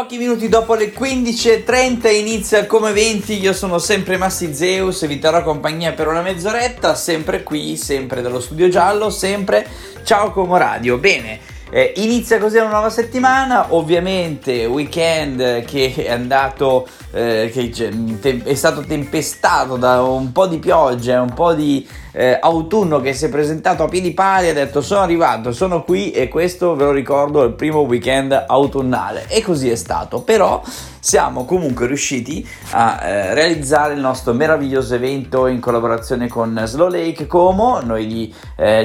Pochi minuti dopo le 15.30 inizia Comeventi, io sono sempre Massi Zeus e vi terrò compagnia per una mezz'oretta, sempre qui, sempre dallo studio giallo, sempre Ciao Como Radio. Bene, inizia così una nuova settimana, ovviamente weekend che è andato, è stato tempestato da un po' di pioggia, un po' di autunno che si è presentato a piedi pari, ha detto sono arrivato, sono qui, e questo ve lo ricordo è il primo weekend autunnale, e così è stato. Però siamo comunque riusciti a realizzare il nostro meraviglioso evento in collaborazione con Slow Lake Como, noi di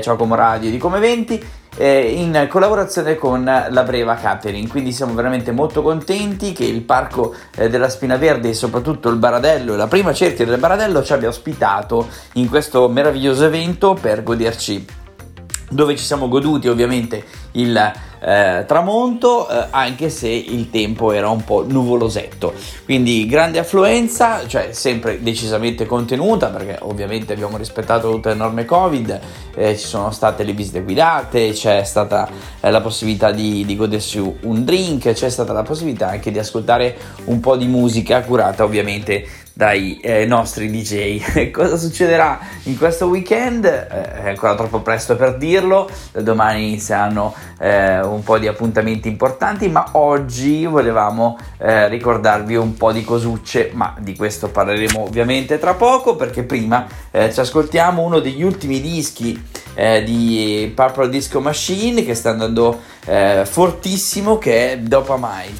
Ciao Como Radio di Comeventi, in collaborazione con la Breva Catering, quindi siamo veramente molto contenti che il parco della Spina Verde e soprattutto il Baradello, la prima cerchia del Baradello, ci abbia ospitato in questo meraviglioso evento per goderci, dove ci siamo goduti ovviamente il tramonto, anche se il tempo era un po' nuvolosetto, quindi grande affluenza, cioè sempre decisamente contenuta, perché ovviamente abbiamo rispettato tutte le norme Covid, ci sono state le visite guidate, c'è stata la possibilità di godersi un drink, c'è stata la possibilità anche di ascoltare un po' di musica curata ovviamente dai nostri DJ. Cosa succederà in questo weekend? È ancora troppo presto per dirlo, domani iniziano un po' di appuntamenti importanti, ma oggi volevamo ricordarvi un po' di cosucce, ma di questo parleremo ovviamente tra poco, perché prima ci ascoltiamo uno degli ultimi dischi di Purple Disco Machine che sta andando fortissimo, che è Dopamai.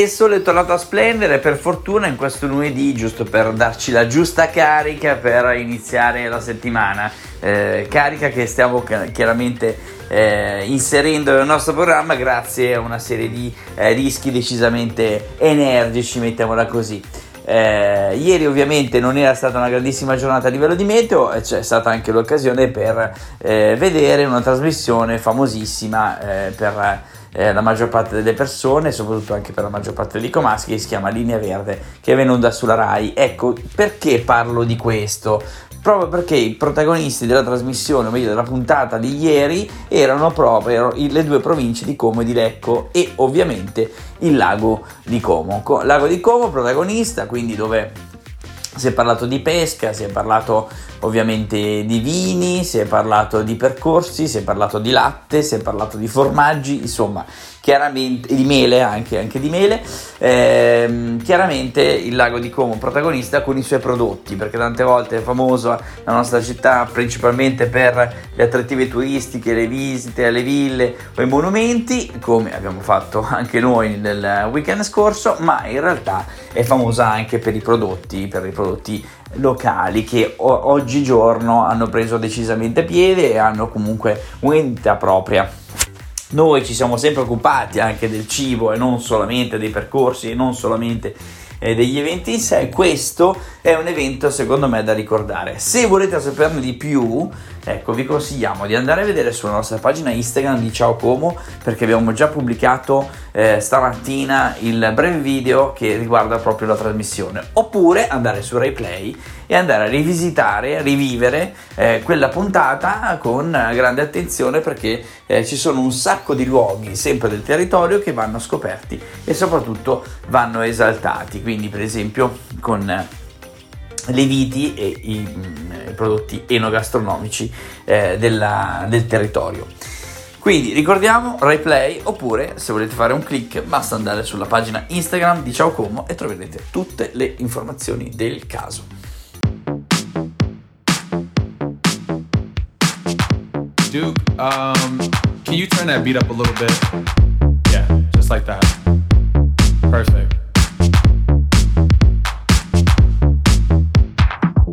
E il sole è tornato a splendere per fortuna in questo lunedì, giusto per darci la giusta carica per iniziare la settimana, carica che stiamo chiaramente inserendo nel nostro programma grazie a una serie di rischi decisamente energici, mettiamola così. Ieri ovviamente non era stata una grandissima giornata a livello di meteo, c'è stata anche l'occasione per vedere una trasmissione famosissima per la maggior parte delle persone, soprattutto anche per la maggior parte dei comaschi, che si chiama Linea Verde, che è venuta sulla Rai. Ecco, perché parlo di questo? Proprio perché i protagonisti della trasmissione, o meglio della puntata di ieri, erano proprio le due province di Como e di Lecco e ovviamente il lago di Como. Lago di Como protagonista, quindi dove si è parlato di pesca, si è parlato ovviamente di vini, si è parlato di percorsi, si è parlato di latte, si è parlato di formaggi, insomma chiaramente di mele, anche di mele. Chiaramente il lago di Como protagonista con i suoi prodotti, perché tante volte è famosa la nostra città principalmente per le attrattive turistiche, le visite alle ville o ai monumenti, come abbiamo fatto anche noi nel weekend scorso, ma in realtà è famosa anche per i prodotti locali che oggigiorno hanno preso decisamente piede e hanno comunque un'identità propria. Noi ci siamo sempre occupati anche del cibo e non solamente dei percorsi e non solamente degli eventi in sé. Questo è un evento secondo me da ricordare. Se volete saperne di più, ecco, vi consigliamo di andare a vedere sulla nostra pagina Instagram di Ciao Como, perché abbiamo già pubblicato stamattina il breve video che riguarda proprio la trasmissione, oppure andare su Rai Play e andare a rivivere quella puntata con grande attenzione, perché ci sono un sacco di luoghi sempre del territorio che vanno scoperti e soprattutto vanno esaltati, quindi per esempio con le viti e i prodotti enogastronomici del territorio. Quindi ricordiamo Rai Play, oppure se volete fare un click basta andare sulla pagina Instagram di Ciao Como e troverete tutte le informazioni del caso. Duke, can you turn that beat up a little bit? Yeah, just like that. Perfect.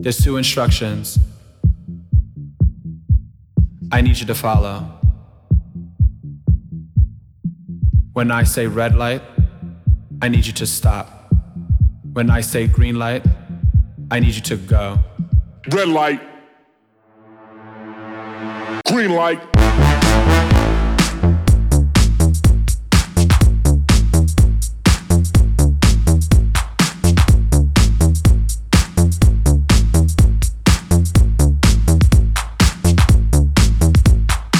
There's two instructions I need you to follow. When I say red light, I need you to stop. When I say green light, I need you to go. Red light. Green light.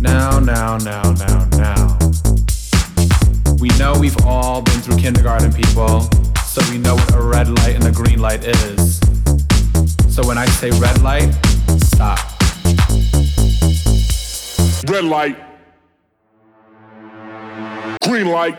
Now. We know we've all been through kindergarten, people, so we know what a red light and a green light is. So when I say red light, stop. Red light. Green light.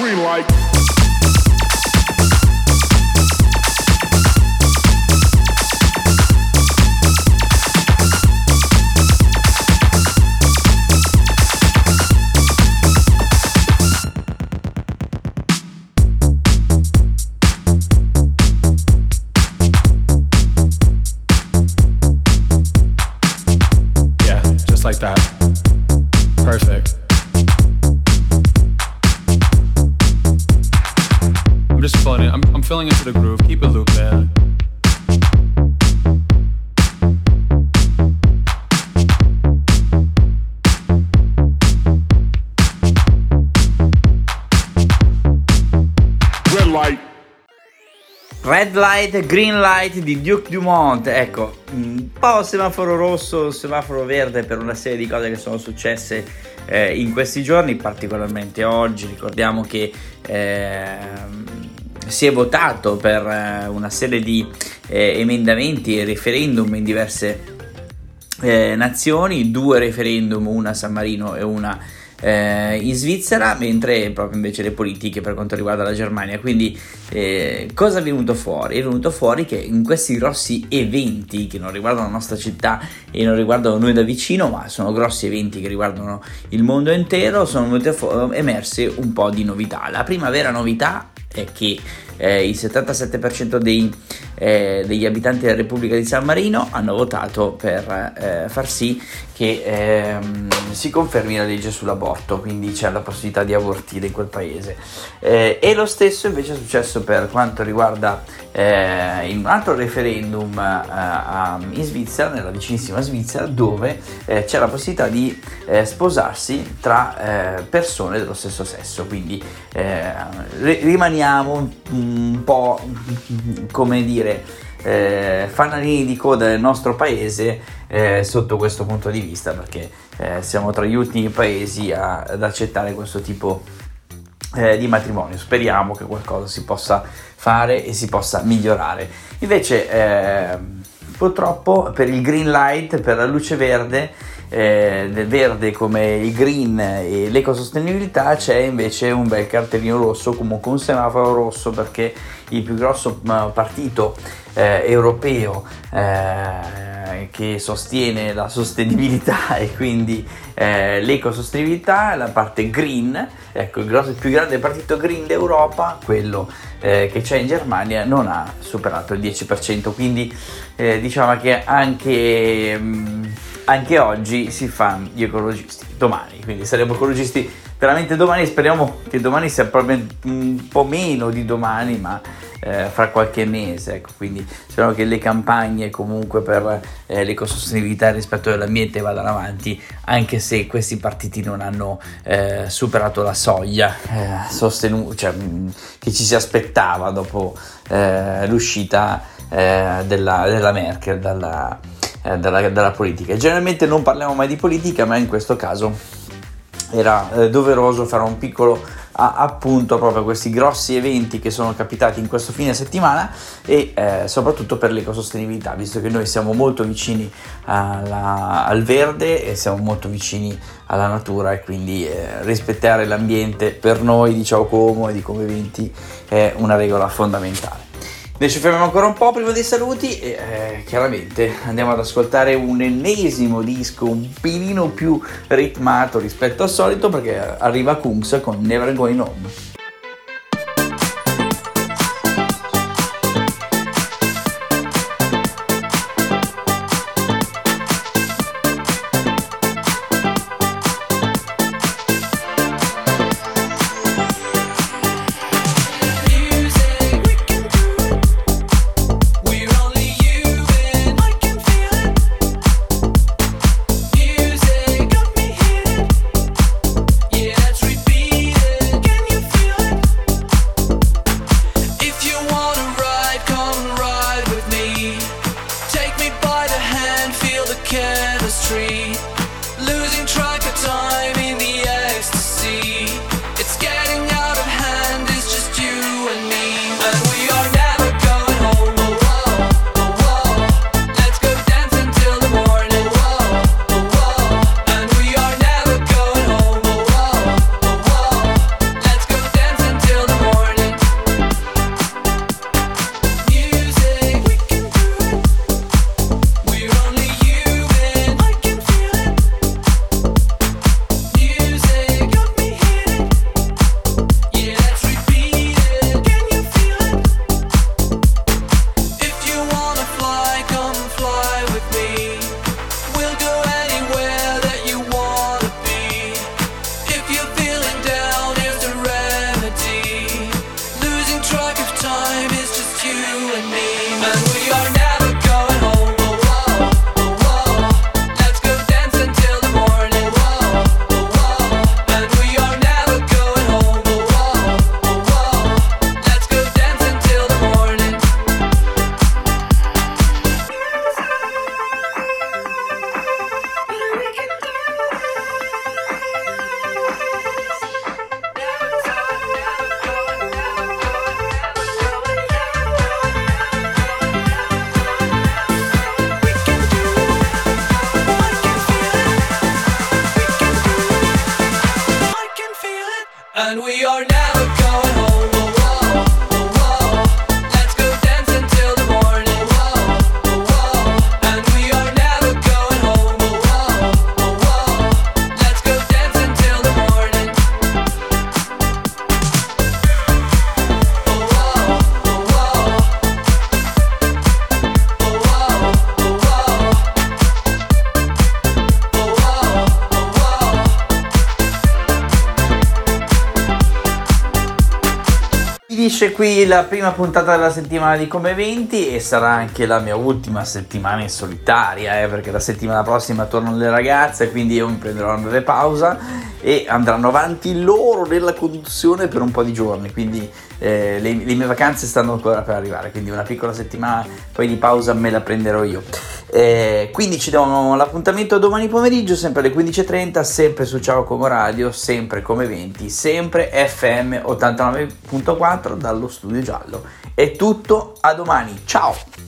Green light. Like that. Perfect. I'm just floating. I'm filling into the groove. Keep a loop there. Red light. Red light, green light di Duke Dumont. Ecco. Un po' semaforo rosso, semaforo verde per una serie di cose che sono successe in questi giorni, particolarmente oggi. Ricordiamo che si è votato per una serie di emendamenti e referendum in diverse nazioni, 2 referendum, una a San Marino e una in Svizzera, mentre proprio invece le politiche per quanto riguarda la Germania. Quindi cosa è venuto fuori? È venuto fuori che in questi grossi eventi che non riguardano la nostra città e non riguardano noi da vicino, ma sono grossi eventi che riguardano il mondo intero, sono emerse un po' di novità. La prima vera novità è che il 77% degli abitanti della Repubblica di San Marino hanno votato per far sì che si confermi la legge sull'aborto, quindi c'è la possibilità di abortire in quel paese. E lo stesso invece è successo per quanto riguarda un altro referendum in Svizzera, nella vicinissima Svizzera, dove c'è la possibilità di sposarsi tra persone dello stesso sesso, quindi rimaniamo un po', come dire, fanalini di coda del nostro paese sotto questo punto di vista, perché siamo tra gli ultimi paesi ad accettare questo tipo di matrimonio. Speriamo che qualcosa si possa fare e si possa migliorare. Invece purtroppo per il green light, per la luce verde, del verde come il green e l'ecosostenibilità, c'è invece un bel cartellino rosso, comunque un semaforo rosso, perché il più grosso partito europeo che sostiene la sostenibilità e quindi l'ecosostenibilità, la parte green, ecco, il più grande partito green d'Europa, quello che c'è in Germania, non ha superato il 10%, quindi diciamo che anche oggi si fanno gli ecologisti domani, quindi saremo ecologisti veramente domani. Speriamo che domani sia proprio un po' meno di domani, ma fra qualche mese, ecco. Quindi speriamo che le campagne comunque per l'ecosostenibilità e rispetto all'ambiente vadano avanti, anche se questi partiti non hanno superato la soglia che ci si aspettava dopo l'uscita della Merkel dalla politica. Generalmente non parliamo mai di politica, ma in questo caso era doveroso fare un piccolo appunto proprio a questi grossi eventi che sono capitati in questo fine settimana e soprattutto per l'ecosostenibilità, visto che noi siamo molto vicini al verde e siamo molto vicini alla natura, e quindi rispettare l'ambiente per noi di Ciao Como e di Comeventi è una regola fondamentale. Noi ci fermiamo ancora un po' prima dei saluti e chiaramente andiamo ad ascoltare un ennesimo disco un pelino più ritmato rispetto al solito, perché arriva Kungs con Never Going Home. Qui la prima puntata della settimana di Comeventi e sarà anche la mia ultima settimana in solitaria, perché la settimana prossima tornano le ragazze, quindi io mi prenderò una breve pausa e andranno avanti loro nella conduzione per un po' di giorni, quindi le mie vacanze stanno ancora per arrivare, quindi una piccola settimana poi di pausa me la prenderò io. Quindi ci diamo l'appuntamento domani pomeriggio sempre alle 15.30, sempre su Ciao Como Radio, sempre Comeventi, sempre FM 89.4 dallo studio giallo. È tutto, a domani, ciao!